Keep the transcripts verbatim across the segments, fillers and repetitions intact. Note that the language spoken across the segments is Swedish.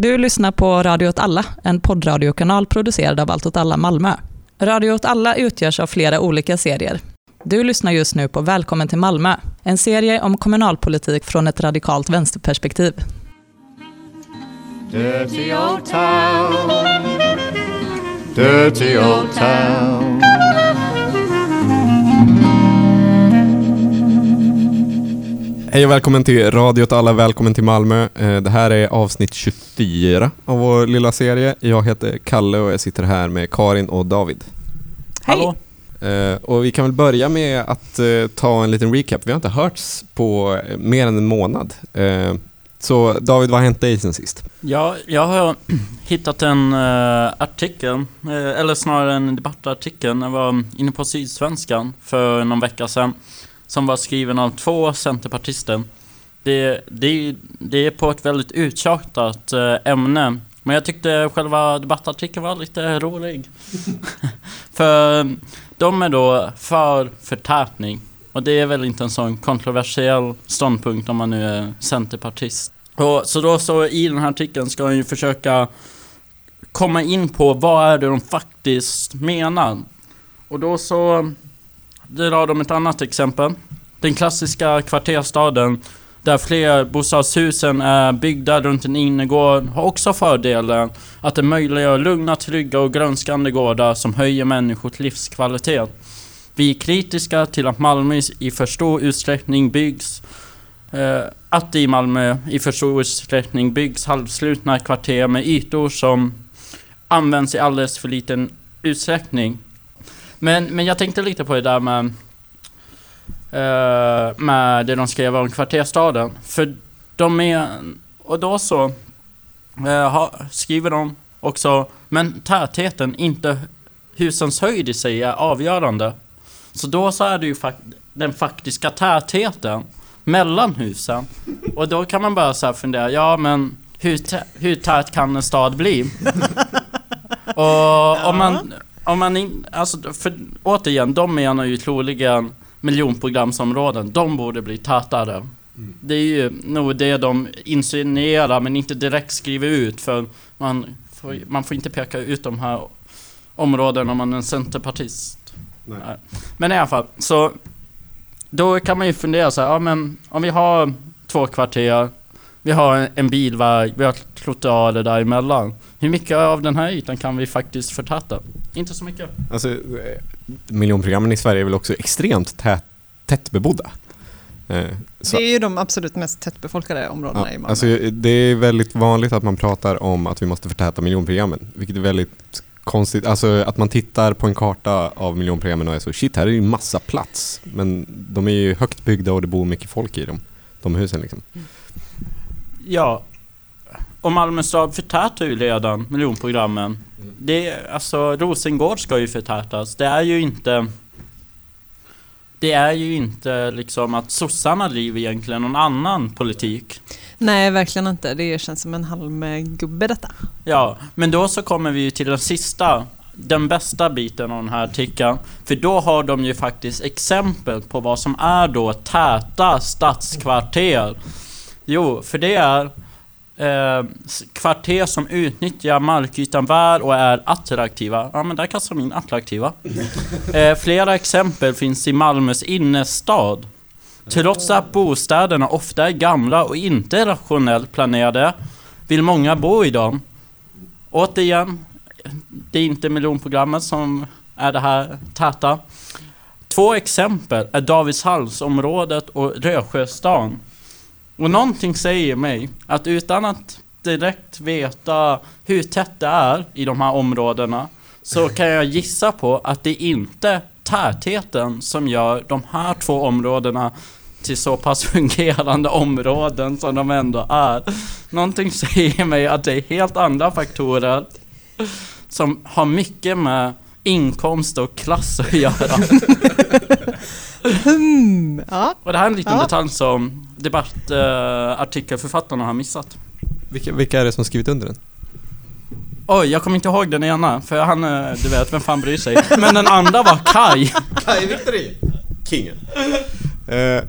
Du lyssnar på Radio åt alla, en poddradiokanal producerad av Allt åt alla Malmö. Radio åt alla utgörs av flera olika serier. Du lyssnar just nu på Välkommen till Malmö, en serie om kommunalpolitik från ett radikalt vänsterperspektiv. Dirty old town, dirty old town. Hej och välkommen till Radio åt alla, välkommen till Malmö. Det här är avsnitt tjugofyra av vår lilla serie. Jag heter Kalle och jag sitter här med Karin och David. Hej! Hallå. Och vi kan väl börja med att ta en liten recap. Vi har inte hörts på mer än en månad. Så David, vad har hänt dig sen sist? Ja, jag har hittat en artikel, eller snarare en debattartikel. Jag var inne på Sydsvenskan för någon vecka sedan, som var skriven av två centerpartister. Det, det, det är på ett väldigt uttjatat ämne. Men jag tyckte själva debattartikeln var lite rolig. För de är då för förtätning. Och det är väl inte en sån kontroversiell ståndpunkt om man nu är centerpartist. Och så då så i den här artikeln ska jag ju försöka komma in på vad är det de faktiskt menar. Och då så... där har de ett annat exempel. Den klassiska kvarterstaden där fler bostadshusen är byggda runt en innergård har också fördelen att det möjliggör lugna, trygga och grönskande gårdar som höjer människors livskvalitet. Vi är kritiska till att Malmö i för stor utsträckning byggs eh, att i Malmö i för stor utsträckning byggs halvslutna kvarter med ytor som används i alldeles för liten utsträckning. Men, men jag tänkte lite på det där med, eh, med det de skrev om kvarterstaden. För de är, och då så eh, ha, skriver de också, men tätheten, inte husens höjd i sig, är avgörande. Så då så är det ju fakt- den faktiska tätheten mellan husen. Och då kan man bara så här fundera, ja men hur, t- hur tät kan en stad bli? Och om man... Om man in, alltså, för, återigen, de menar ju troligen miljonprogramsområden. De borde bli tätare. Mm. Det är ju nog det de insinuerar, men inte direkt skriver ut. För man får, man får inte peka ut de här områdena om man är en centerpartist. Nej. Men i alla fall, så då kan man ju fundera så här, ja, men om vi har två kvarter, vi har en bilväg, vi har trottoarer däremellan. Hur mycket av den här ytan kan vi faktiskt förtäta? Inte så mycket. Alltså, miljonprogrammen i Sverige är väl också extremt tät, tättbebodda. Eh, det är ju de absolut mest tättbefolkade områdena ja, i Malmö. Alltså, det är väldigt vanligt att man pratar om att vi måste förtäta miljonprogrammen. Vilket är väldigt konstigt. Alltså, att man tittar på en karta av miljonprogrammen och är så, shit, här är ju massa plats. Men de är ju högt byggda och det bor mycket folk i dem. De husen liksom. Mm. Ja, och Malmö stad förtätar ju redan miljonprogrammen. Det, alltså, Rosengård ska ju förtätas. Det är ju inte det är ju inte liksom att sossarna driver egentligen någon annan politik. Nej, verkligen inte. Det känns som en halmgubbe detta. Ja, men då så kommer vi ju till den sista, den bästa biten av den här artikeln. För då har de ju faktiskt exempel på vad som är då täta stadskvarter. Jo, för det är eh, kvarter som utnyttjar markytan väl och är attraktiva. Ja, men där kastar de in attraktiva. Eh, flera exempel finns i Malmös innerstad. Trots att bostäderna ofta är gamla och inte rationellt planerade vill många bo i dem. Återigen, det är inte miljonprogrammet som är det här täta. Två exempel är Davidshallsområdet och Rörsjöstan. Och någonting säger mig att utan att direkt veta hur tätt det är i de här områdena så kan jag gissa på att det inte är tätheten som gör de här två områdena till så pass fungerande områden som de ändå är. Någonting säger mig att det är helt andra faktorer som har mycket med inkomst och klass att göra. Mm, ja. Och det här är en liten ja. detalj som debattartikelförfattarna har missat. Vilka, vilka är det som skrivit under den? Oj, jag kommer inte ihåg den ena. För han, du vet, vem fan bryr sig. Men den andra var Kai Kai Victorin, kingen. uh,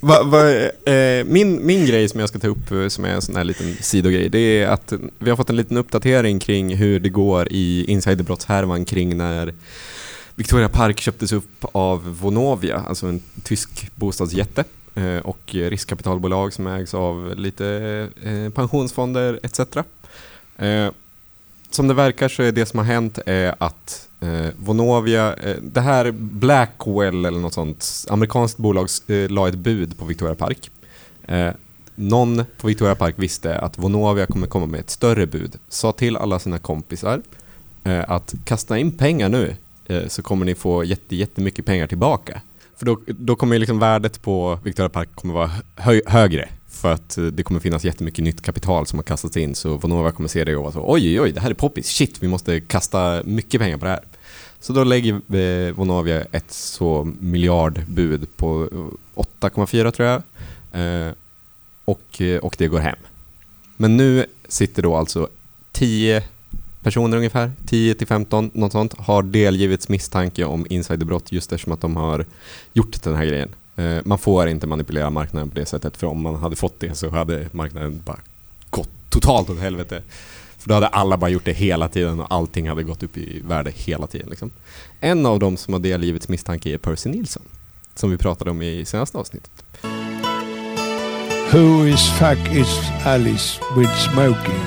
va, va, eh, min, min grej som jag ska ta upp, som är en sån här liten sidogrej, det är att vi har fått en liten uppdatering kring hur det går i insiderbrottshärvan kring när Victoria Park köptes upp av Vonovia, alltså en tysk bostadsjätte, eh, och riskkapitalbolag som ägs av lite eh, pensionsfonder et cetera. Eh, som det verkar så är det som har hänt är att eh, Vonovia, eh, det här Blackwell eller något sånt, amerikanskt bolag eh, la ett bud på Victoria Park. Eh, någon på Victoria Park visste att Vonovia kommer komma med ett större bud. Sa till alla sina kompisar eh, att kasta in pengar nu, eh, så kommer ni få jätte, jättemycket pengar tillbaka. För då, då kommer liksom värdet på Victoria Park kommer vara hö- högre. För att det kommer finnas jättemycket nytt kapital som har kastats in. Så Vonova kommer se det och vara så, oj, oj, det här är poppis. Shit, vi måste kasta mycket pengar på det här. Så då lägger Vonovia ett så miljardbud på åtta komma fyra tror jag. Eh, och, och det går hem. Men nu sitter då alltså tio personer ungefär, tio till femton, något sånt, har delgivits misstanke om insiderbrott just eftersom att de har gjort den här grejen. Man får inte manipulera marknaden på det sättet, för om man hade fått det så hade marknaden bara gått totalt åt helvete. För då hade alla bara gjort det hela tiden och allting hade gått upp i värde hela tiden. Liksom. En av dem som har delgivits misstanke är Percy Nilsson, som vi pratade om i senaste avsnittet. Who is fuck is Alice with smoking?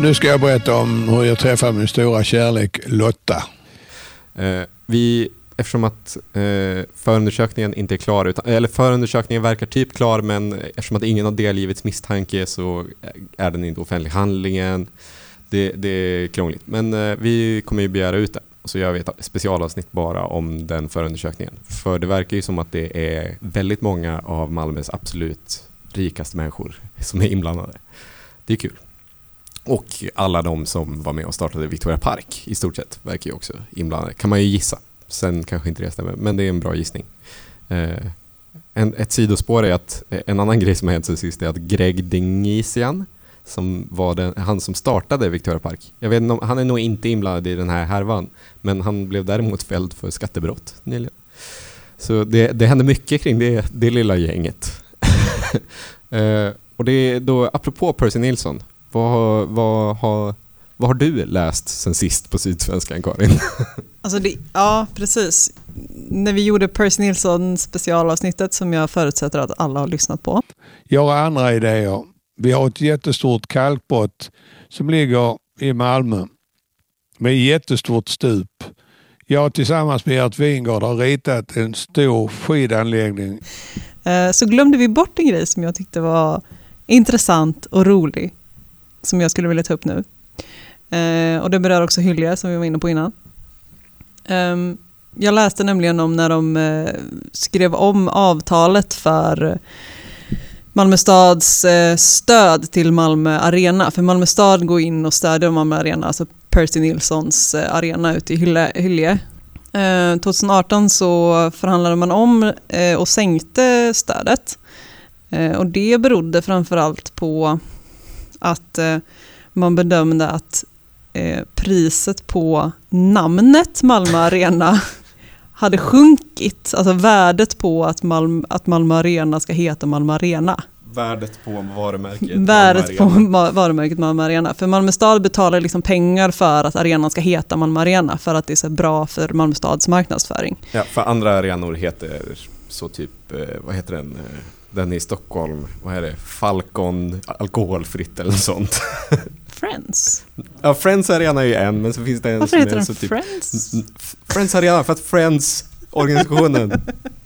Nu ska jag berätta om hur jag träffade min stora kärlek Lotta. Eh, vi... Eftersom att eh, förundersökningen inte är klar, utan, eller förundersökningen verkar typ klar, men eftersom att ingen har delgivits misstanke så är den inte offentlig handlingen. Det, det är krångligt. Men eh, vi kommer ju begära ut den. Och så gör vi ett specialavsnitt bara om den förundersökningen. För det verkar ju som att det är väldigt många av Malmös absolut rikaste människor som är inblandade. Det är kul. Och alla de som var med och startade Victoria Park i stort sett verkar ju också inblandade. Kan man ju gissa. Sen kanske inte det stämmer, men det är en bra gissning. Eh, en, ett sidospår är att en annan grej som har hänt sen sist är att Greg Dingizian, som var den, han som startade Victoria Park. Jag vet inte, han är nog inte inblandad i den här härvan, men han blev däremot fälld för skattebrott nyligen. Så det, det hände mycket kring det, det lilla gänget. eh, och det är då, apropå Percy Nilsson, vad, vad har... Vad har du läst sen sist på Sydsvenskan, Karin? Alltså det, ja, precis. När vi gjorde Percy Nilsson specialavsnittet, som jag förutsätter att alla har lyssnat på. Jag har andra idéer. Vi har ett jättestort kalkbrott som ligger i Malmö med ett jättestort stup. Jag tillsammans med Gert Wingard har ritat en stor skidanläggning. Så glömde vi bort en grej som jag tyckte var intressant och rolig, som jag skulle vilja ta upp nu. Eh, och det berör också Hylje, som vi var inne på innan. Eh, jag läste nämligen om när de eh, skrev om avtalet för Malmö stads eh, stöd till Malmö Arena. För Malmö stad går in och stödjer Malmö Arena, alltså Percy Nilssons eh, arena ute i Hylje. Eh, tjugo arton så förhandlade man om eh, och sänkte stödet. Eh, och det berodde framförallt på att... Eh, Man bedömde att eh, priset på namnet Malmö Arena hade sjunkit. Alltså värdet på att, Malm- att Malmö Arena ska heta Malmö Arena. Värdet på varumärket Malmö Värdet Arena. på ma- varumärket Malmö Arena. För Malmö stad betalar liksom pengar för att arenan ska heta Malmö Arena. För att det är så bra för Malmö stads marknadsföring. Ja, för andra arenor heter så typ, eh, vad heter den... Den i Stockholm, vad är det? Falcon, alkoholfritt eller sånt. Friends. Ja, Friends Arena är ju en, men så finns det en. Varför som heter är den så Friends? Typ, Friends Arena, för att Friends-organisationen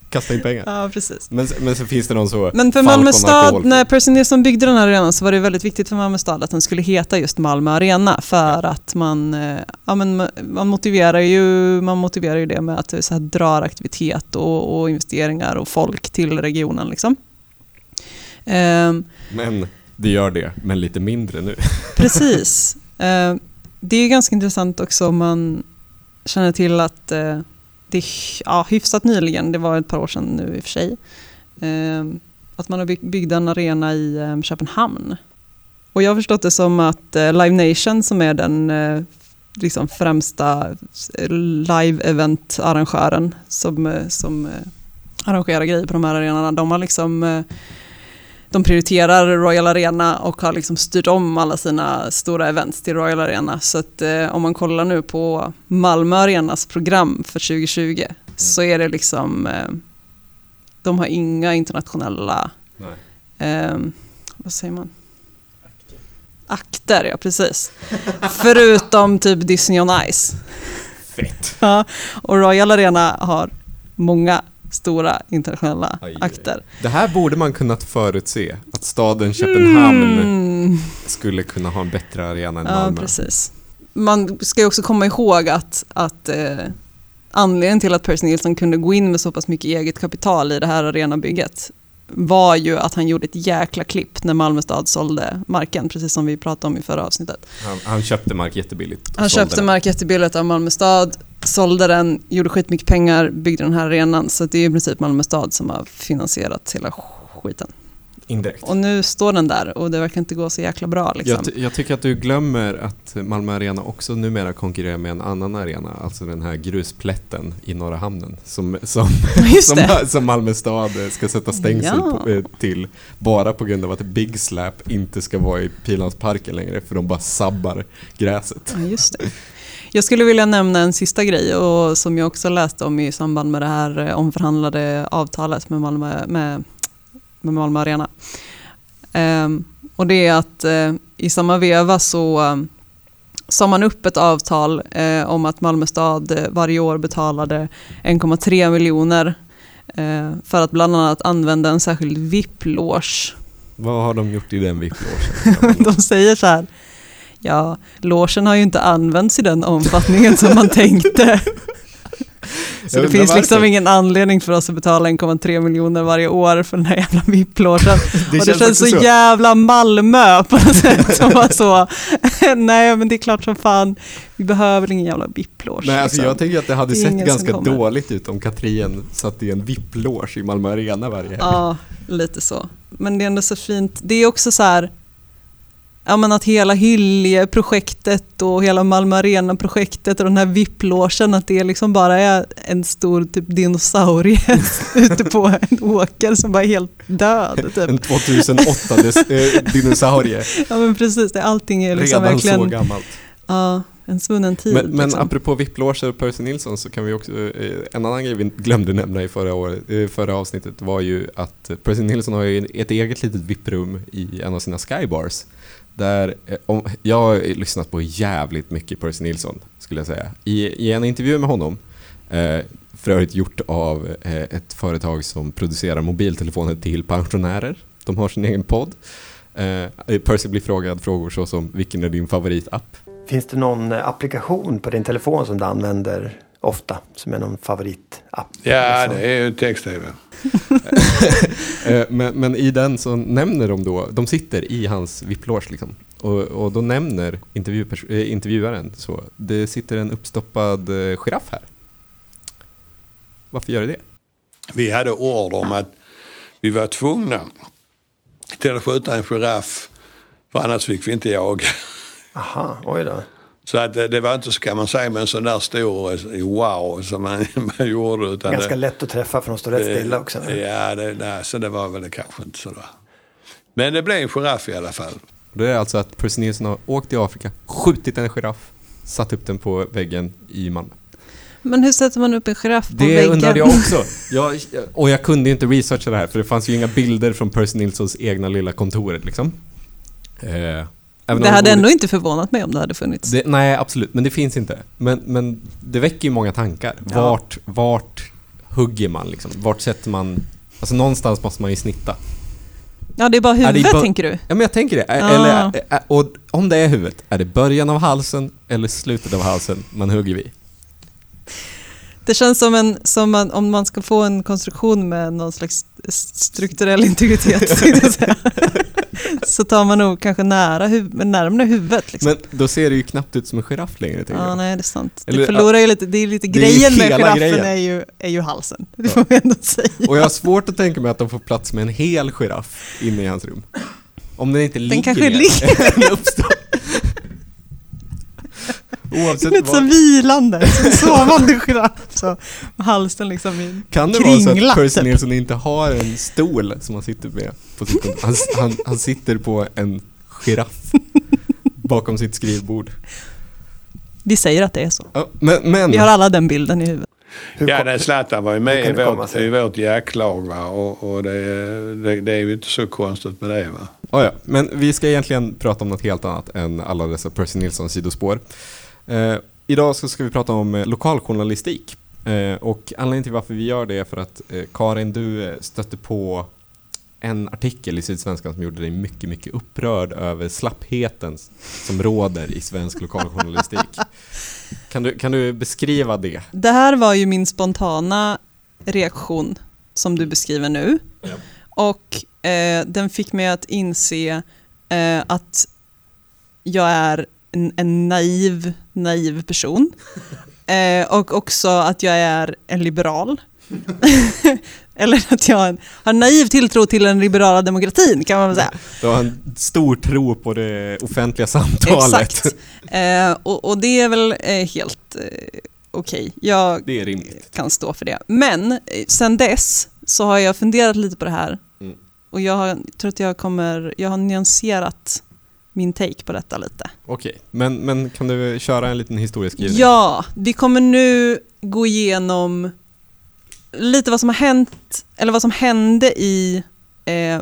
kastar in pengar. Ja, precis. Men, men så finns det någon så. Men för Malmö stad, när Percy Nilsson byggde den här arenan så var det väldigt viktigt för Malmö stad att den skulle heta just Malmö Arena. För att man, ja, men man, motiverar ju, man motiverar ju det med att det så här drar aktivitet och, och investeringar och folk till regionen liksom. Um, men det gör det, men lite mindre nu. Precis. Uh, det är ganska intressant också om man känner till att uh, det är ja, hyfsat nyligen, det var ett par år sedan nu i och för sig, uh, att man har bygg- byggt en arena i um, Köpenhamn. Och jag har förstått det som att uh, Live Nation, som är den uh, liksom främsta live-event-arrangören som, uh, som uh, arrangera grejer på de här arenorna. De har liksom, de prioriterar Royal Arena och har liksom styrt om alla sina stora events till Royal Arena. Så att eh, om man kollar nu på Malmö Arenas program för tjugo tjugo mm. så är det liksom, eh, de har inga internationella, eh, vad säger man? Akter. Akter, ja precis. Förutom typ Disney on Ice. Fett. Ja, och Royal Arena har många stora internationella Aj, akter. Det här borde man kunnat förutse, att staden Köpenhamn mm. skulle kunna ha en bättre arena än ja, Malmö. Precis. Man ska ju också komma ihåg att, att eh, anledningen till att Percy Nilsson kunde gå in med så pass mycket eget kapital i det här arenabygget var ju att han gjorde ett jäkla klipp när Malmö stad sålde marken, precis som vi pratade om i förra avsnittet. Han, han köpte mark jättebilligt. Han köpte den. mark jättebilligt av Malmö stad, sålde den, gjorde skitmycket pengar, byggde den här arenan. Så det är i princip Malmö stad som har finansierat hela skiten. Indirekt. Och nu står den där och det verkar inte gå så jäkla bra. Liksom. Jag, ty- jag tycker att du glömmer att Malmö Arena också numera konkurrerar med en annan arena. Alltså den här grusplätten i Norra Hamnen som, som, som, som Malmö stad ska sätta stängsel ja. på, till. Bara på grund av att Big Slap inte ska vara i Pilandsparken längre, för de bara sabbar gräset. Ja, just det. Jag skulle vilja nämna en sista grej och som jag också läste om i samband med det här omförhandlade avtalet med Malmö, med med Malmö Arena. Um, och det är att uh, i samma veva så um, sa man upp ett avtal uh, om att Malmö stad uh, varje år betalade en komma tre miljoner uh, för att bland annat använda en särskild V I P-loge. Vad har de gjort i den V I P-logen? De säger så här: ja, logen har ju inte använts i den omfattningen som man tänkte. Så det finns liksom ingen anledning för oss att betala en komma tre miljoner varje år för den här jävla V I P-låsen. Det och det känns så, så jävla Malmö på något sätt. Som var så. Nej, men det är klart som fan. Vi behöver ingen jävla V I P-lås. Nej, alltså, liksom. Jag tänker att det hade det sett ganska dåligt ut om Katrin satt i en V I P-lås i Malmö Arena varje helg. Ja, lite så. Men det är ändå så fint. Det är också så här... Ja, men att hela Hylje-projektet och hela Malmö Arena-projektet och den här V I P-logen, att det liksom bara är en stor typ dinosaurie ute på en åker som bara är helt död. Typ. En två tusen åtta-dinosaurie. Ja, men precis. Det, allting är liksom redan verkligen... Redan så gammalt. Ja, en svunnen tid. Men, men liksom. Apropå V I P-loger och Percy Nilsson så kan vi också... En annan grej vi glömde nämna i förra, år, förra avsnittet var ju att Percy Nilsson har ju ett eget litet V I P-rum i en av sina skybars. Där, om, jag har lyssnat på jävligt mycket Percy Nilsson, skulle jag säga. I, i en intervju med honom, eh, för övrigt gjort av eh, ett företag som producerar mobiltelefoner till pensionärer. De har sin egen podd. Eh, Percy blir frågad frågor såsom: vilken är din favoritapp? Finns det någon applikation på din telefon som du använder ofta, som är någon favoritapp? Ja, det är ju text-tv. men, men i den så nämner de då, de sitter i hans V I P-loge liksom, och, och då nämner intervju, intervjuaren så: det sitter en uppstoppad giraff här. Varför gör det det? Vi hade ord om att vi var tvungna till att skjuta en giraff, för annars fick vi inte jaga. Aha, oj då. Så att det, det var inte, ska man säga, men så där stor wow som man, man gjorde. Utan ganska det, lätt att träffa för de står rätt stilla också. Det, ja, det, nej, så det var väl kanske inte så där. Men det blev en giraff i alla fall. Det är alltså att Percy Nilsson har åkt till Afrika, skjutit en giraff, satt upp den på väggen i Malmö. Men hur sätter man upp en giraff på det väggen? Det undrade jag också. Jag, och jag kunde inte researcha det här, för det fanns ju inga bilder från Percy Nilssons egna lilla kontoret liksom. Eh... Även det hade ändå inte förvånat mig om det hade funnits. Det, nej, absolut. Men det finns inte. Men, men det väcker ju många tankar. Ja. Vart, vart hugger man? Liksom? Vart sätter man... Alltså någonstans måste man ju snitta. Ja, det är bara huvudet, är det, tänker du? Ja, men jag tänker det. Ja. Eller, och om det är huvudet, är det början av halsen eller slutet av halsen man hugger vid? Det känns som, en, som man, om man ska få en konstruktion med någon slags strukturell integritet. Så tar man nog kanske nära huv- närmare huvudet. Liksom. Men då ser det ju knappt ut som en giraff längre. Ja, ah, nej, det är sant. Eller, det förlorar ju lite, det är lite det grejen är med giraffen grejen. Är, ju, är ju halsen. Det får man ändå säga. Och jag har svårt att tänka mig att de får plats med en hel giraff inne i hans rum. Om den inte den ligger. Den kanske ligger. Oavsett lite var... så vilande, så sovande giraff. Så halsen liksom i kan det kringlat, vara så att Percy Nilsson typ inte har en stol som han sitter med på sitt kontor? Han, han, han sitter på en giraff bakom sitt skrivbord. Vi säger att det är så. Ja, men, men... Vi har alla den bilden i huvudet. Ja, det Zlatan var ju med i vårt, i vårt jacklag, va? Och, och det, det, det är ju inte så konstigt med det, va? Oh ja, men vi ska egentligen prata om något helt annat än alla dessa Percy Nilssons sidospår. Eh, idag så ska vi prata om lokaljournalistik. Eh, och anledningen till varför vi gör det är för att eh, Karin, du stötte på en artikel i Sydsvenskan som gjorde dig mycket, mycket upprörd över slappheten som råder i svensk lokaljournalistik. Kan du, kan du beskriva det? Det här var ju min spontana reaktion som du beskriver nu. Ja. Och eh, den fick mig att inse eh, att jag är en, en naiv, naiv person. Eh, och också att jag är en liberal. Eller att jag har en, har naiv tilltro till den liberala demokratin, kan man väl säga. Du har en stor tro på det offentliga samtalet. Exakt. Eh, och, och det är väl eh, helt eh, okej. Jag det är rimligt. Kan stå för det. Men eh, sen dess så har jag funderat lite på det här. Mm. Och jag har, tror att jag kommer jag har nyanserat min take på detta lite. Okej, men, men kan du köra en liten historieskrivning? Ja, vi kommer nu gå igenom lite vad som har hänt, eller vad som hände i eh,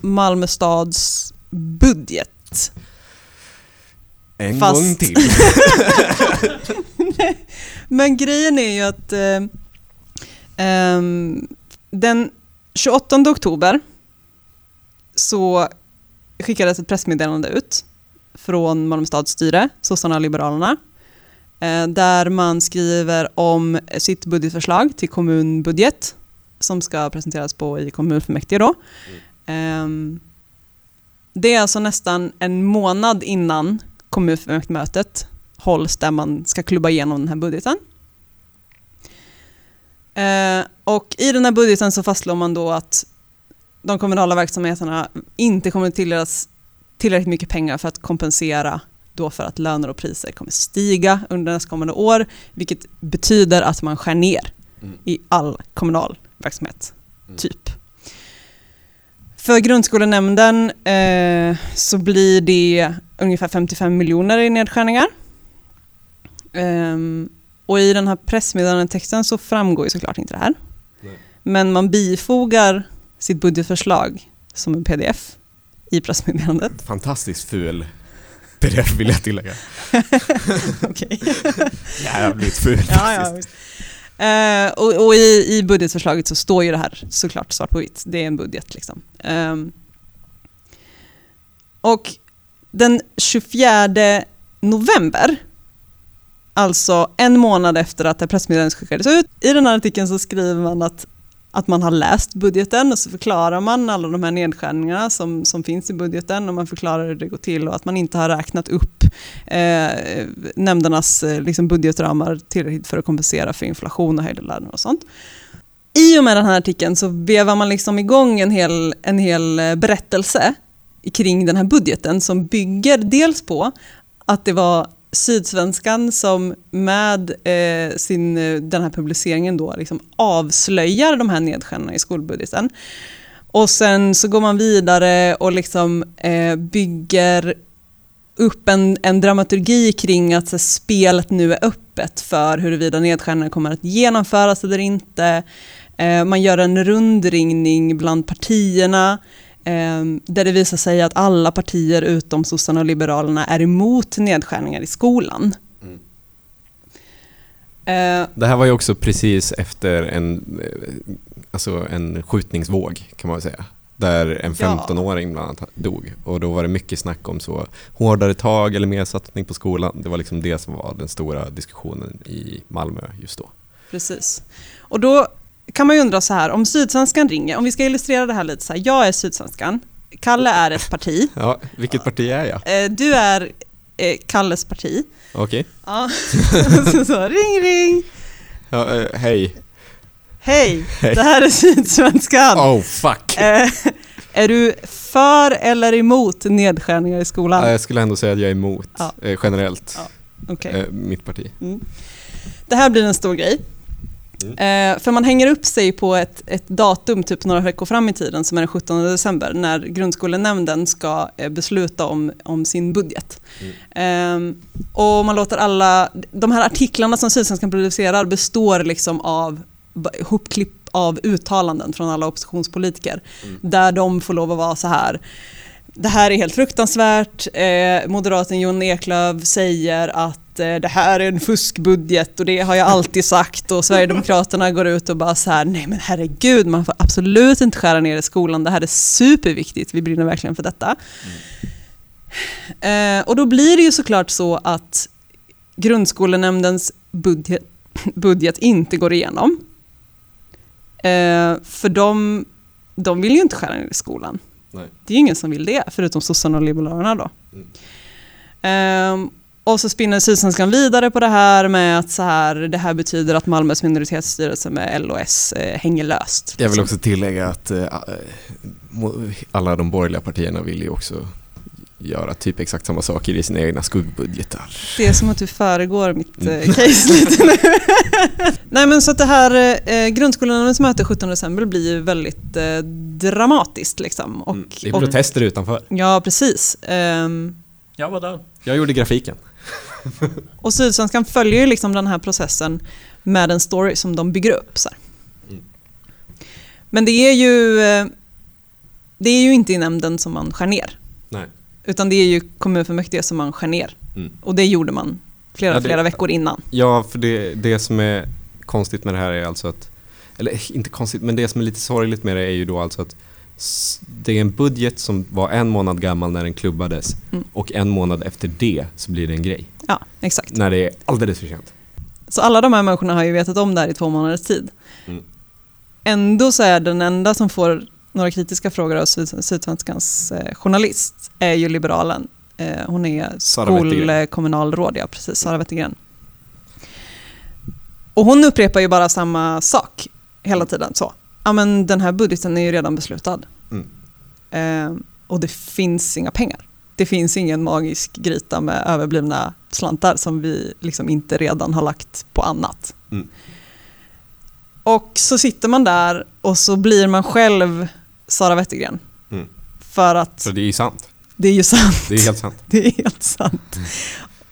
Malmö stads budget. En Fast... gång till. Men grejen är ju att eh, eh, den tjugoåttonde oktober så skickades ett pressmeddelande ut från Malmö stads styre, sossarna och liberalerna, där man skriver om sitt budgetförslag till kommunbudget som ska presenteras på i kommunfullmäktige då. Mm. Det är alltså nästan en månad innan kommunfullmäktigemötet hålls där man ska klubba igenom den här budgeten. Och i den här budgeten så fastslår man då att de kommunala verksamheterna inte kommer tilldelas tillräckligt mycket pengar för att kompensera då för att löner och priser kommer stiga under nästkommande år, vilket betyder att man skär ner mm. i all kommunal verksamhet, mm. typ. För grundskolenämnden eh, så blir det ungefär femtiofem miljoner i nedskärningar. Ehm, och i den här pressmeddelandetexten så framgår ju såklart inte det här. Nej. Men man bifogar sitt budgetförslag som en pdf i pressmeddelandet. Fantastiskt ful. Det är det vill jag tillägga. Okej. Jävligt fult. Ja, ja, uh, och och i, i budgetförslaget så står ju det här såklart svart på vitt. Det är en budget liksom. Um, och den tjugofjärde november, alltså en månad efter att det pressmeddelandet skickades ut, i den här artikeln så skriver man att, att man har läst budgeten, och så förklarar man alla de här nedskärningarna som, som finns i budgeten, och man förklarar hur det går till och att man inte har räknat upp eh, nämndernas eh, liksom budgetramar tillräckligt för att kompensera för inflation och höjda löner och sånt. I och med den här artikeln så vevar man liksom igång en hel, en hel berättelse kring den här budgeten som bygger dels på att det var Sydsvenskan som med eh, sin, den här publiceringen då liksom avslöjar de här nedskärningarna i skolbudgeten. Och sen så går man vidare och liksom, eh, bygger upp en, en dramaturgi kring att så, spelet nu är öppet för huruvida nedskärningarna kommer att genomföras eller inte. Eh, man gör en rundringning bland partierna, där det visar sig att alla partier utom sossarna och liberalerna är emot nedskärningar i skolan. Mm. Eh, det här var ju också precis efter en, alltså en skjutningsvåg, kan man säga, där en femtonåring bland annat dog. Och då var det mycket snack om så hårdare tag eller mer satsning på skolan. Det var liksom det som var den stora diskussionen i Malmö just då. Precis. Och då kan man ju undra så här, om Sydsvenskan ringer, om vi ska illustrera det här lite så här, jag är Sydsvenskan, Kalle är ett parti. Ja, vilket parti är jag? Du är eh, Kalles parti. Okej. Ja. Så, så, ring, ring. Ja, eh, hej. Hej, hey. Det här är Sydsvenskan. Oh, fuck. Eh, är du för eller emot nedskärningar i skolan? Ja, jag skulle ändå säga att jag är emot, ja. eh, generellt. Ja. Okay. Eh, mitt parti. Mm. Det här blir en stor grej. Mm. Eh, för man hänger upp sig på ett, ett datum typ några veckor fram i tiden som är den sjuttonde december när grundskolenämnden ska eh, besluta om, om sin budget. Mm. Eh, och man låter alla... De här artiklarna som Sydsvenskan producerar består liksom av hopklipp av uttalanden från alla oppositionspolitiker. Mm. Där de får lov att vara så här... Det här är helt fruktansvärt. Eh, moderaten Jon Neklöv säger att eh, det här är en fuskbudget och det har jag alltid sagt. Och Sverigedemokraterna går ut och bara så här, nej men herregud, man får absolut inte skära ner i skolan. Det här är superviktigt. Vi brinner verkligen för detta. Mm. Eh, och då blir det ju såklart så att grundskolenämndens budget, budget inte går igenom. Eh, för de, de vill ju inte skära ner i skolan. Nej. Det är ju ingen som vill det, förutom sossarna och liberalerna då. Mm. Ehm, och så spinner Sydsvenskan vidare på det här med att så här, det här betyder att Malmös minoritetsstyrelse med L O S eh, hänger löst. Jag vill också tillägga att eh, alla de borgerliga partierna vill ju också göra typ exakt samma saker i sina egna skuggbudgetar. Det är som att du föregår mitt eh, case lite nu. Nej, men så att det här eh, grundskolans möte sjuttonde december blir ju väldigt eh, dramatiskt liksom. Och, mm, det är protester och, utanför. Ja, precis. Um, jag var där. Jag gjorde grafiken. Och Sydsvenskan följer ju liksom den här processen med en story som de bygger upp. Så här. Mm. Men det är ju det är ju inte i nämnden som man skär ner. Nej. Utan det är ju kommunfullmäktige som man skär ner. Mm. Och det gjorde man flera, ja, det, flera veckor innan. Ja, för det, det som är konstigt med det här är alltså att... Eller inte konstigt, men det som är lite sorgligt med det är ju då alltså att det är en budget som var en månad gammal när den klubbades. Mm. Och en månad efter det så blir det en grej. Ja, exakt. När det är alldeles för sent. Så alla de här människorna har ju vetat om det här i två månaders tid. Mm. Ändå så är den enda som får... Några kritiska frågor av Sydsvenskans eh, journalist är ju liberalen. Eh, hon är skolkommunalråd, ja, precis, Sara Wettergren. Och hon upprepar ju bara samma sak hela tiden. Så, ja, men den här budgeten är ju redan beslutad. Mm. Eh, och det finns inga pengar. Det finns ingen magisk gryta med överblivna slantar som vi liksom inte redan har lagt på annat. Mm. Och så sitter man där och så blir man själv Sara Wettergren. Mm. För att... För det är ju sant. Det är ju sant. Det är helt sant. Det är helt sant.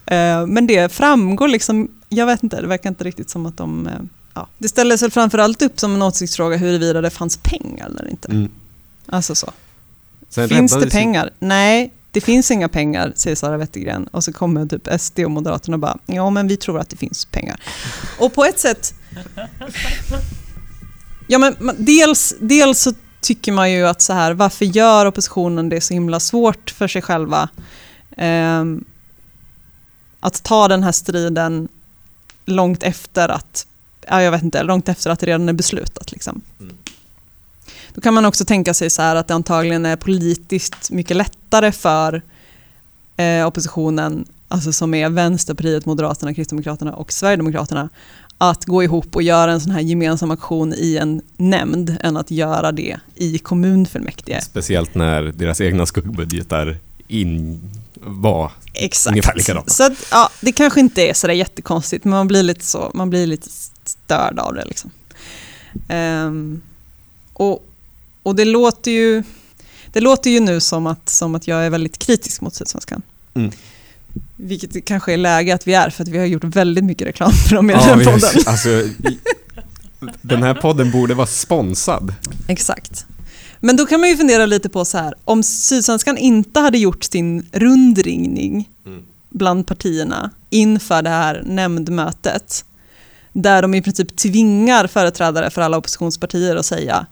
Mm. Men det framgår liksom... Jag vet inte, det verkar inte riktigt som att de... Ja. Det ställdes väl framförallt upp som en åsiktsfråga huruvida det fanns pengar eller inte. Mm. Alltså så. Sen finns det pengar? Sig. Nej, det finns inga pengar, säger Sara Wettergren. Och så kommer typ S D och Moderaterna och bara, ja men vi tror att det finns pengar. Och på ett sätt... Ja, men dels, dels så tycker man ju att så här, varför gör oppositionen det så himla svårt för sig själva eh, att ta den här striden långt efter att ja, jag vet inte, långt efter att det redan är beslutat liksom. Mm. Då kan man också tänka sig så här att det antagligen är politiskt mycket lättare för eh, oppositionen, alltså som är Vänsterpartiet, Moderaterna, Kristdemokraterna och Sverigedemokraterna, att gå ihop och göra en sån här gemensam aktion i en nämnd än att göra det i kommunfullmäktige. Speciellt när deras egna skuggbudgetar in var exakt ungefär likadana. Så att, ja, det kanske inte är så där jättekonstigt, men man blir lite så, man blir lite störd av det liksom. Ehm, och och det låter ju det låter ju nu som att som att jag är väldigt kritisk mot Sydsvenskan. Mm. Vilket kanske är läge att vi är, för att vi har gjort väldigt mycket reklam för dem i ja, den här vi, podden. Alltså, den här podden borde vara sponsad. Exakt. Men då kan man ju fundera lite på så här, om Sydsvenskan inte hade gjort sin rundringning mm. bland partierna inför det här nämndmötet, där de i princip tvingar företrädare för alla oppositionspartier att säga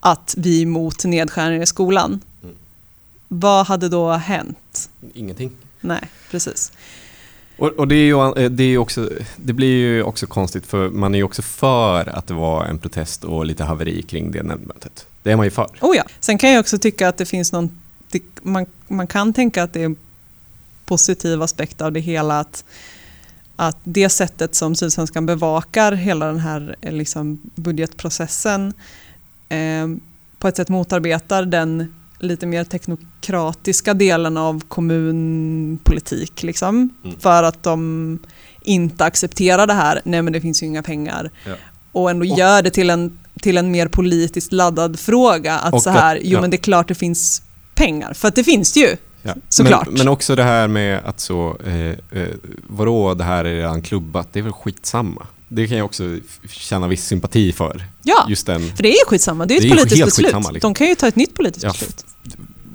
att vi är emot nedskärningar i skolan. Mm. Vad hade då hänt? Ingenting. Nej, precis. Och, och det, är ju, det, är också, det blir ju också konstigt, för man är ju också för att det var en protest och lite haveri kring det nämndmötet. Det är man ju för. Oh ja. Sen kan jag också tycka att det finns någon... Det, man, man kan tänka att det är en positiv aspekt av det hela. Att, att det sättet som Sydsvenskan bevakar hela den här liksom, budgetprocessen eh, på ett sätt motarbetar den lite mer teknokratiska delen av kommunpolitik liksom, mm. för att de inte accepterar det här. Nej, men det finns ju inga pengar. Ja. Och ändå och, gör det till en, till en mer politiskt laddad fråga att och, så här, jo ja. men det är klart det finns pengar, för att det finns det ju. Ja. Såklart. Men, men också det här med att så eh, eh, vadå, det här är redan klubbat, det är väl skitsamma. Det kan jag också känna viss sympati för. Ja, just den, för det är ju skitsamma. Det är ju ett politiskt beslut. Liksom. De kan ju ta ett nytt politiskt ja, beslut.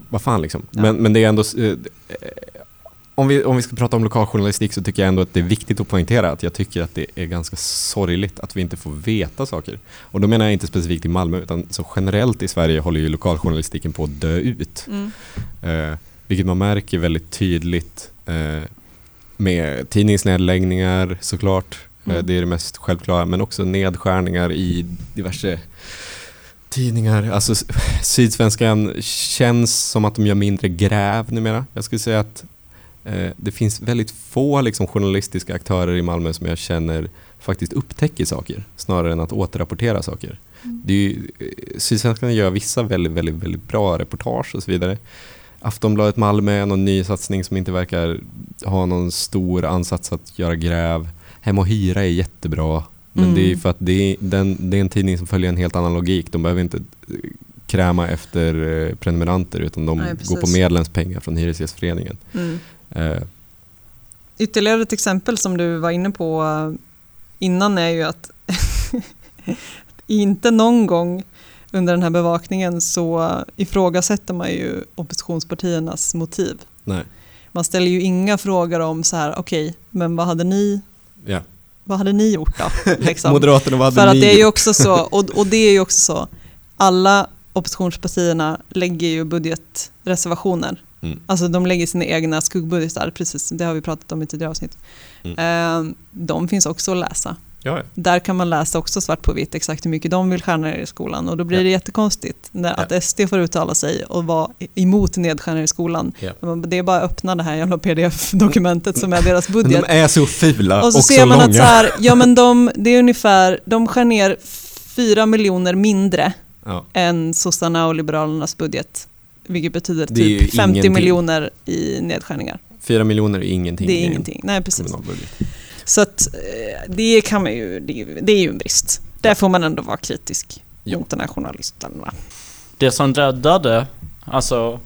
Vad fan liksom. Ja. Men, men det är ändå... Eh, om, vi, om vi ska prata om lokaljournalistik så tycker jag ändå att det är viktigt att poängtera att jag tycker att det är ganska sorgligt att vi inte får veta saker. Och då menar jag inte specifikt i Malmö, utan så generellt i Sverige håller ju lokaljournalistiken på att dö ut. Mm. Eh, vilket man märker väldigt tydligt eh, med tidningsnedläggningar såklart. Mm. Det är det mest självklara, men också nedskärningar i diverse tidningar. Alltså, Sydsvenskan känns som att de gör mindre gräv numera. Jag skulle säga att eh, det finns väldigt få liksom, journalistiska aktörer i Malmö som jag känner faktiskt upptäcker saker, snarare än att återrapportera saker. Mm. Det är ju, Sydsvenskan gör vissa väldigt, väldigt, väldigt bra reportage och så vidare. Aftonbladet Malmö är någon ny satsning som inte verkar ha någon stor ansats att göra gräv. Hem och hyra är jättebra, men mm. det är för att det är, den, det är en tidning som följer en helt annan logik. De behöver inte kräma efter prenumeranter, utan de Nej, går på medlemspengar från Hyresgästföreningen. Mm. Uh. Ytterligare ett exempel som du var inne på innan är ju att inte någon gång under den här bevakningen så ifrågasätter man ju oppositionspartiernas motiv. Nej. Man ställer ju inga frågor om så här, okej, okay, men vad hade ni Ja. Vad hade ni gjort då? Liksom. Moderaterna, vad hade För att ni det är ju också så, och, och det är ju också så, alla oppositionspartierna lägger ju budgetreservationer. Mm. Alltså de lägger sina egna skuggbudgetar, precis, det har vi pratat om i tidigare avsnitt. Mm. Eh, de finns också att läsa. Ja. Där kan man läsa också svart på vitt exakt hur mycket de vill skära ner i skolan. Och då blir ja. det jättekonstigt när ja. att S D får uttala sig och vara emot nedskärningar i skolan. Ja. Det är bara att öppna det här jävla P D F-dokumentet som är deras budget. De är så fula och så, och så ser man långa. Att så här, ja, men de, det är ungefär, de skär ner fyra miljoner mindre ja. än sossarna och liberalernas budget. Vilket betyder typ femtio ingenting. Miljoner i nedskärningar. Fyra miljoner är ingenting. Det är ingenting, nej precis. Så att, det, kan man ju, det är ju en brist. Där får man ändå vara kritisk jo. mot den här journalisten. Va? Det som räddade alltså,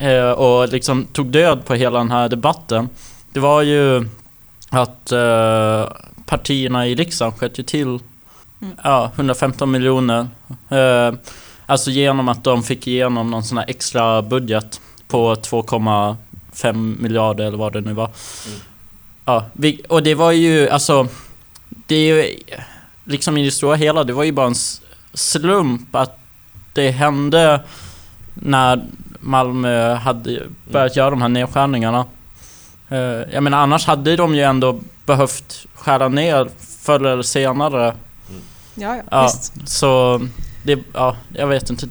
mm. och liksom tog död på hela den här debatten, det var ju att eh, partierna i riksdagen sköt ju till mm. ja, hundrafemton miljoner. Eh, alltså genom att de fick igenom någon sån här extra budget på två komma fem miljarder eller vad det nu var. Mm. Ja, och det var ju alltså det är ju liksom i det stora hela, det var ju bara en slump att det hände när Malmö hade börjat göra de här nedskärningarna. Jag menar, annars hade de ju ändå behövt skära ner förr eller senare. Ja, ja, ja visst. Så det, ja, jag vet inte.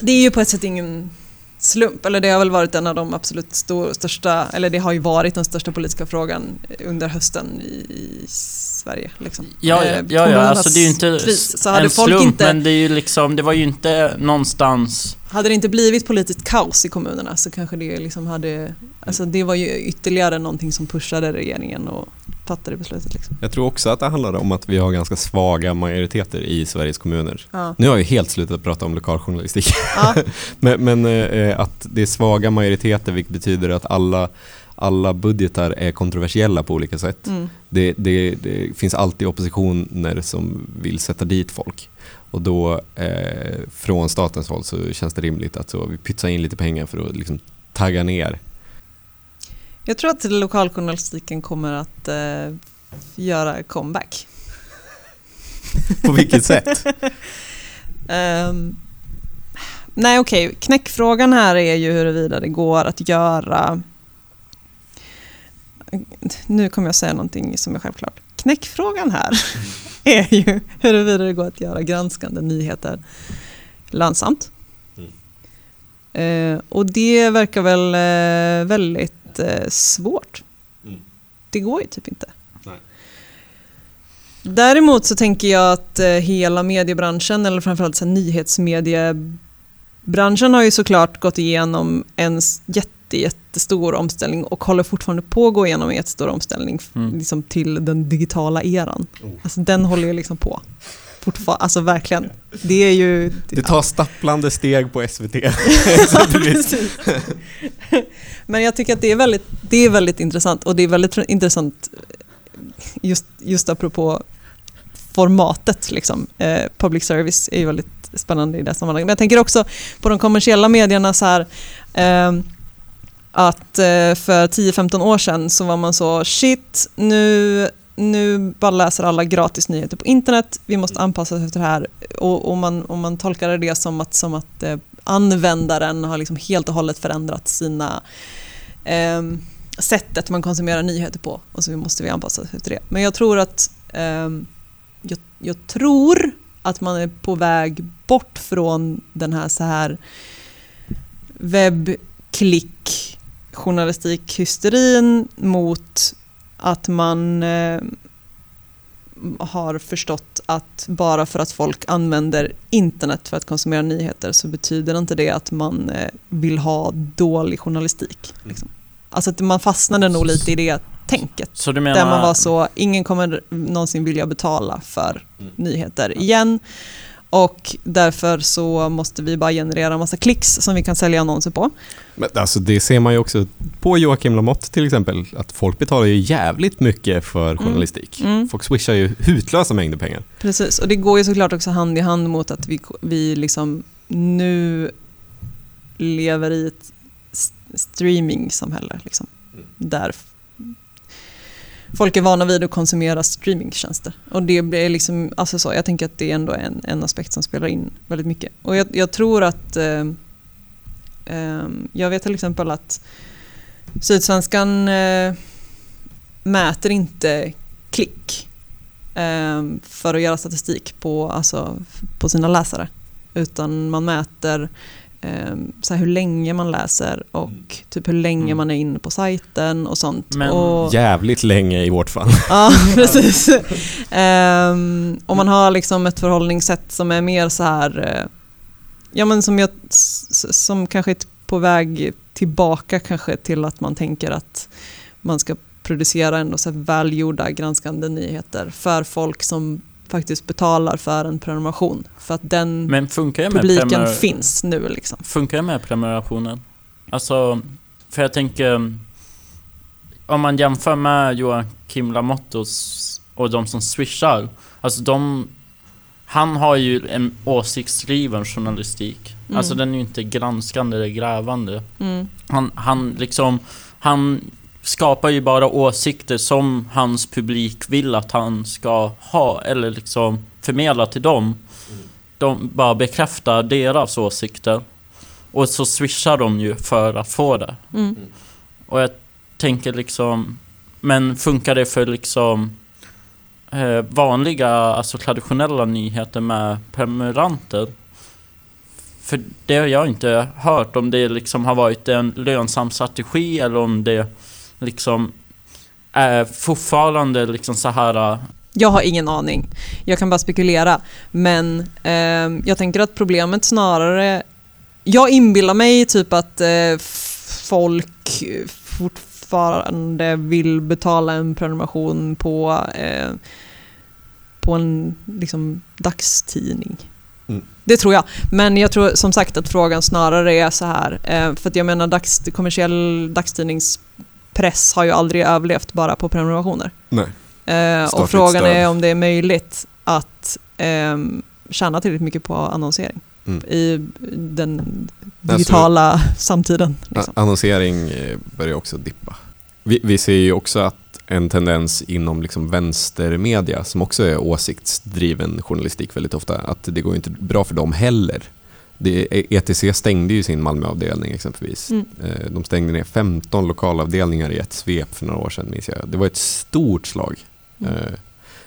Det är ju på ett sätt ingen slump, eller det har väl varit en av de absolut stor, största, eller det har ju varit den största politiska frågan under hösten i Sverige liksom. Ja, ja, ja, ja. Alltså det är ju inte kris, så en hade folk slump, inte, men det är ju liksom, det var ju inte någonstans. Hade det inte blivit politiskt kaos i kommunerna så kanske det liksom hade, alltså det var ju ytterligare någonting som pushade regeringen och fattade beslutet liksom. Jag tror också att det handlar om att vi har ganska svaga majoriteter i Sveriges kommuner. Ja. Nu har jag helt slutat prata om lokaljournalistik. Ja. men men eh, att det är svaga majoriteter, vilket betyder att alla alla budgetar är kontroversiella på olika sätt. Mm. Det, det, det finns alltid oppositioner som vill sätta dit folk. Och då eh, från statens håll så känns det rimligt att så vi pytsar in lite pengar för att liksom tagga ner. Jag tror att lokaljournalistiken kommer att eh, göra comeback. På vilket sätt? um, nej okej, okay. Knäckfrågan här är ju huruvida det går att göra... Nu kommer jag säga någonting som är självklart. Knäckfrågan här är ju huruvida det går att göra granskande nyheter lönsamt. Mm. Eh, och det verkar väl eh, väldigt eh, svårt. Mm. Det går ju typ inte. Nej. Däremot så tänker jag att eh, hela mediebranschen, eller framförallt så här, nyhetsmedie branschen har ju såklart gått igenom en jätte, jättestor omställning och håller fortfarande på att gå igenom en jättestor omställning mm. liksom till den digitala eran. Oh. Alltså, den håller ju liksom på. Alltså verkligen. Det är ju det, det tar stapplande steg på S V T. Men jag tycker att det är väldigt det är väldigt intressant, och det är väldigt intressant just just apropå formatet liksom. Eh, public service är ju väldigt spännande i det sammanhanget. Men jag tänker också på de kommersiella medierna så här, eh, att eh, för tio femton år sedan så var man så shit, nu Nu bara läser alla gratis nyheter på internet. Vi måste anpassa oss efter det här. Och, och, man, och man tolkar det som att, som att eh, användaren har liksom helt och hållet förändrat sina eh, sättet man konsumerar nyheter på. Och så måste vi anpassa oss efter det. Men jag tror att eh, jag, jag tror att man är på väg bort från den här så här webbklick journalistikhysterin mot att man eh, har förstått att bara för att folk använder internet för att konsumera nyheter så betyder inte det att man eh, vill ha dålig journalistik. Liksom. Alltså att man fastnade nog lite i det tänket. Så du menar... Där man var så, ingen kommer någonsin vilja betala för mm. nyheter igen. Och därför så måste vi bara generera en massa klicks som vi kan sälja annonser på. Men alltså det ser man ju också på Joakim Lamotte till exempel, att folk betalar ju jävligt mycket för journalistik. Mm. Mm. Folk swishar ju hutlösa mängder pengar. Precis, och det går ju såklart också hand i hand mot att vi, vi liksom nu lever i ett streamingsamhälle liksom, mm. där folk är vana vid att konsumera streamingtjänster. Och det blir liksom, alltså så, jag tänker att det är ändå en, en aspekt som spelar in väldigt mycket. Och jag, jag tror att eh, eh, jag vet till exempel att Sydsvenskan eh, mäter inte klick eh, för att göra statistik på, alltså, på sina läsare. Utan man mäter så här, hur länge man läser och typ hur länge mm. man är inne på sajten och sånt. Men och, jävligt länge i vårt fall. Ja, precis. um, och man har liksom ett förhållningssätt som är mer så här, ja men som, jag, som kanske är på väg tillbaka kanske till att man tänker att man ska producera ändå så här välgjorda granskande nyheter för folk som faktiskt betalar för en prenumeration, för att den Men funkar jag med publiken prenumer- finns nu liksom. Funkar det med prenumerationen? Alltså, för jag tänker om man jämför med Joakim Lamotte och de som swishar, alltså de, han har ju en åsiktsdriven journalistik. Mm. Alltså den är ju inte granskande eller grävande. Mm. Han, han liksom han skapar ju bara åsikter som hans publik vill att han ska ha eller liksom förmedla till dem. De bara bekräftar deras åsikter och så swishar de ju för att få det. Mm. Och jag tänker liksom, men funkar det för liksom eh, vanliga, alltså traditionella nyheter med prenumeranter? För det har jag inte hört om det liksom har varit en lönsam strategi eller om det liksom är fortfarande liksom så här. Jag har ingen aning. Jag kan bara spekulera. Men eh, jag tänker att problemet snarare, jag inbillar mig typ att eh, folk fortfarande vill betala en prenumeration på eh, på en liksom dagstidning. Mm. Det tror jag. Men jag tror som sagt att frågan snarare är så här, eh, för att jag menar dags, kommersiell dagstidnings press har ju aldrig överlevt bara på prenumerationer. Nej. Eh, och frågan stöd. är om det är möjligt att eh, tjäna tillräckligt mycket på annonsering mm. i den digitala alltså, samtiden. Liksom. Annonsering börjar också dippa. Vi, vi ser ju också att en tendens inom liksom vänstermedia som också är åsiktsdriven journalistik väldigt ofta, att det går inte bra för dem heller. Det, E T C stängde ju sin Malmöavdelning exempelvis. Mm. De stängde ner femton lokalavdelningar i ett svep för några år sedan, minns jag. Det var ett stort slag. Mm.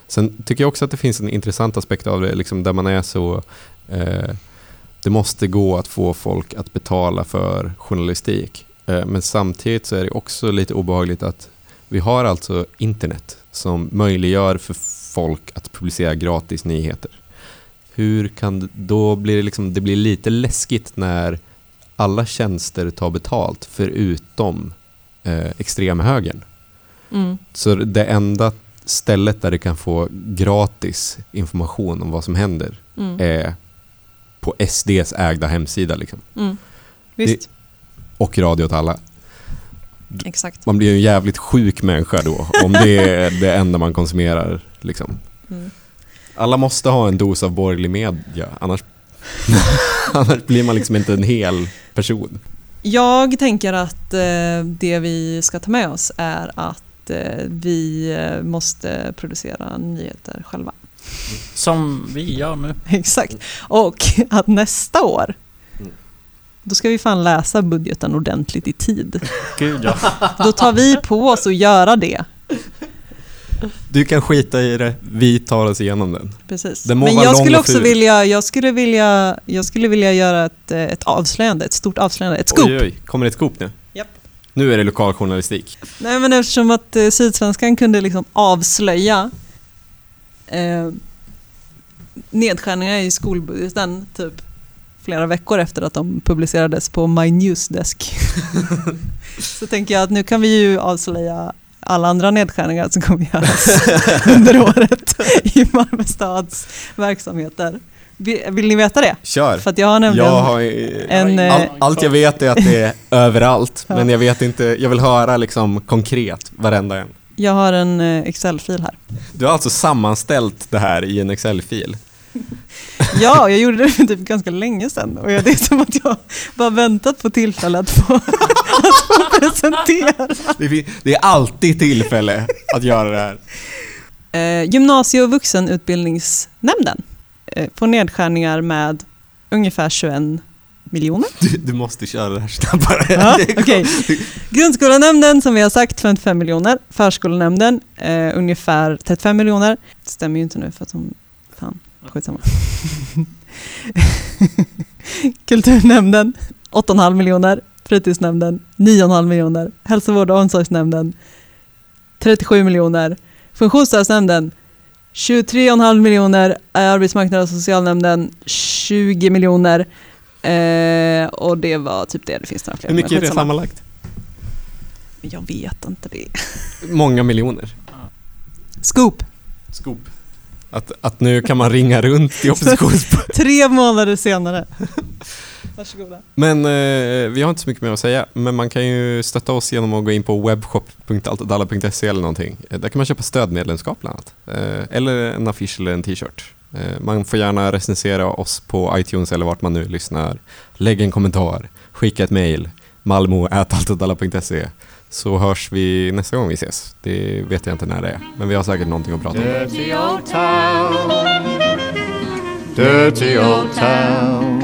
Sen tycker jag också att det finns en intressant aspekt av det, liksom där man är så eh, det måste gå att få folk att betala för journalistik. Eh, men samtidigt så är det också lite obehagligt att vi har alltså internet som möjliggör för folk att publicera gratis nyheter. hur kan då blir det liksom, det blir lite läskigt när alla tjänster tar betalt förutom eh, extremhögern. Mm. Så det enda stället där du kan få gratis information om vad som händer mm. är på S D:s ägda hemsida. Liksom. Mm. Visst. Det, och Radio åt alla. Exakt. Man blir ju en jävligt sjuk människa då om det är det enda man konsumerar. Liksom. Mm. Alla måste ha en dos av borgerlig media, annars, annars blir man liksom inte en hel person. Jag tänker att eh, det vi ska ta med oss är att eh, vi måste producera nyheter själva. Som vi gör nu. Exakt. Och att nästa år då ska vi fan läsa budgeten ordentligt i tid. Gud, ja. Då tar vi på oss att göra det. Du kan skita i det. Vi tar oss igenom den. Precis. Den Men jag skulle också vilja jag skulle vilja jag skulle vilja göra ett ett avslöjande, ett stort avslöjande, ett scoop. Oj, oj, kommer det ett scoop nu? Japp. Nu är det lokaljournalistik. Nej, men eftersom att eh, Sydsvenskan kunde liksom avslöja eh, nedskärningar i skolbudgeten typ flera veckor efter att de publicerades på My Newsdesk. Så tänker jag att nu kan vi ju avslöja alla andra nedskärningar som kommer göras under året i Malmö stads verksamheter. Vill ni veta det? Kör. För att jag har nämligen jag har, en, all, all, allt jag vet är att det är överallt, ja. Men jag vet inte, jag vill höra liksom konkret varenda en. Jag har en Excel-fil här. Du har alltså sammanställt det här i en Excel-fil? Ja, jag gjorde det för typ ganska länge sedan. Och det är som att jag bara väntat på tillfälle att få, att få presentera. Det är alltid tillfälle att göra det här. Eh, gymnasie- och vuxenutbildningsnämnden eh, får nedskärningar med ungefär tjugoett miljoner. Du, du måste köra det här snabbare. Ja, okay. Grundskolenämnden som vi har sagt femtiofem miljoner. Förskolenämnden eh, ungefär trettiofem miljoner. Det stämmer ju inte nu för att de... Fan. Skitsamma. Kulturnämnden åtta komma fem miljoner, fritidsnämnden nio komma fem miljoner, hälsovård och omsorgsnämnden trettiosju miljoner, funktionsstödsnämnden tjugotre komma fem miljoner, arbetsmarknad och socialnämnden tjugo miljoner eh, och det var typ det, det finns några fler. Hur mycket är det sammanlagt? Jag vet inte det. Många miljoner. Scoop. Scoop. Att, att nu kan man ringa runt i oppositionspartiet. Tre månader senare. Varsågoda. Men eh, vi har inte så mycket mer att säga. Men man kan ju stötta oss genom att gå in på webbshop punkt allt åt alla punkt se eller någonting. Där kan man köpa stödmedlemskap bland annat. Eh, eller en affisch eller en t-shirt. Eh, man får gärna recensera oss på iTunes eller vart man nu lyssnar. Lägg en kommentar. Skicka ett mejl. malmo snabel-a allt åt alla punkt se. Så hörs vi nästa gång vi ses. Det vet jag inte när det är. Men vi har säkert någonting att prata om. Dirty old town. Dirty old town.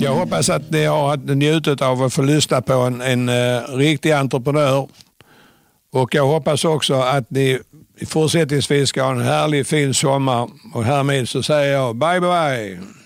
Jag hoppas att ni har njutit av att få lyssna på en, en uh, riktig entreprenör. Och jag hoppas också att ni fortsättningsvis ska ha en härlig fin sommar. Och härmed så säger jag bye bye.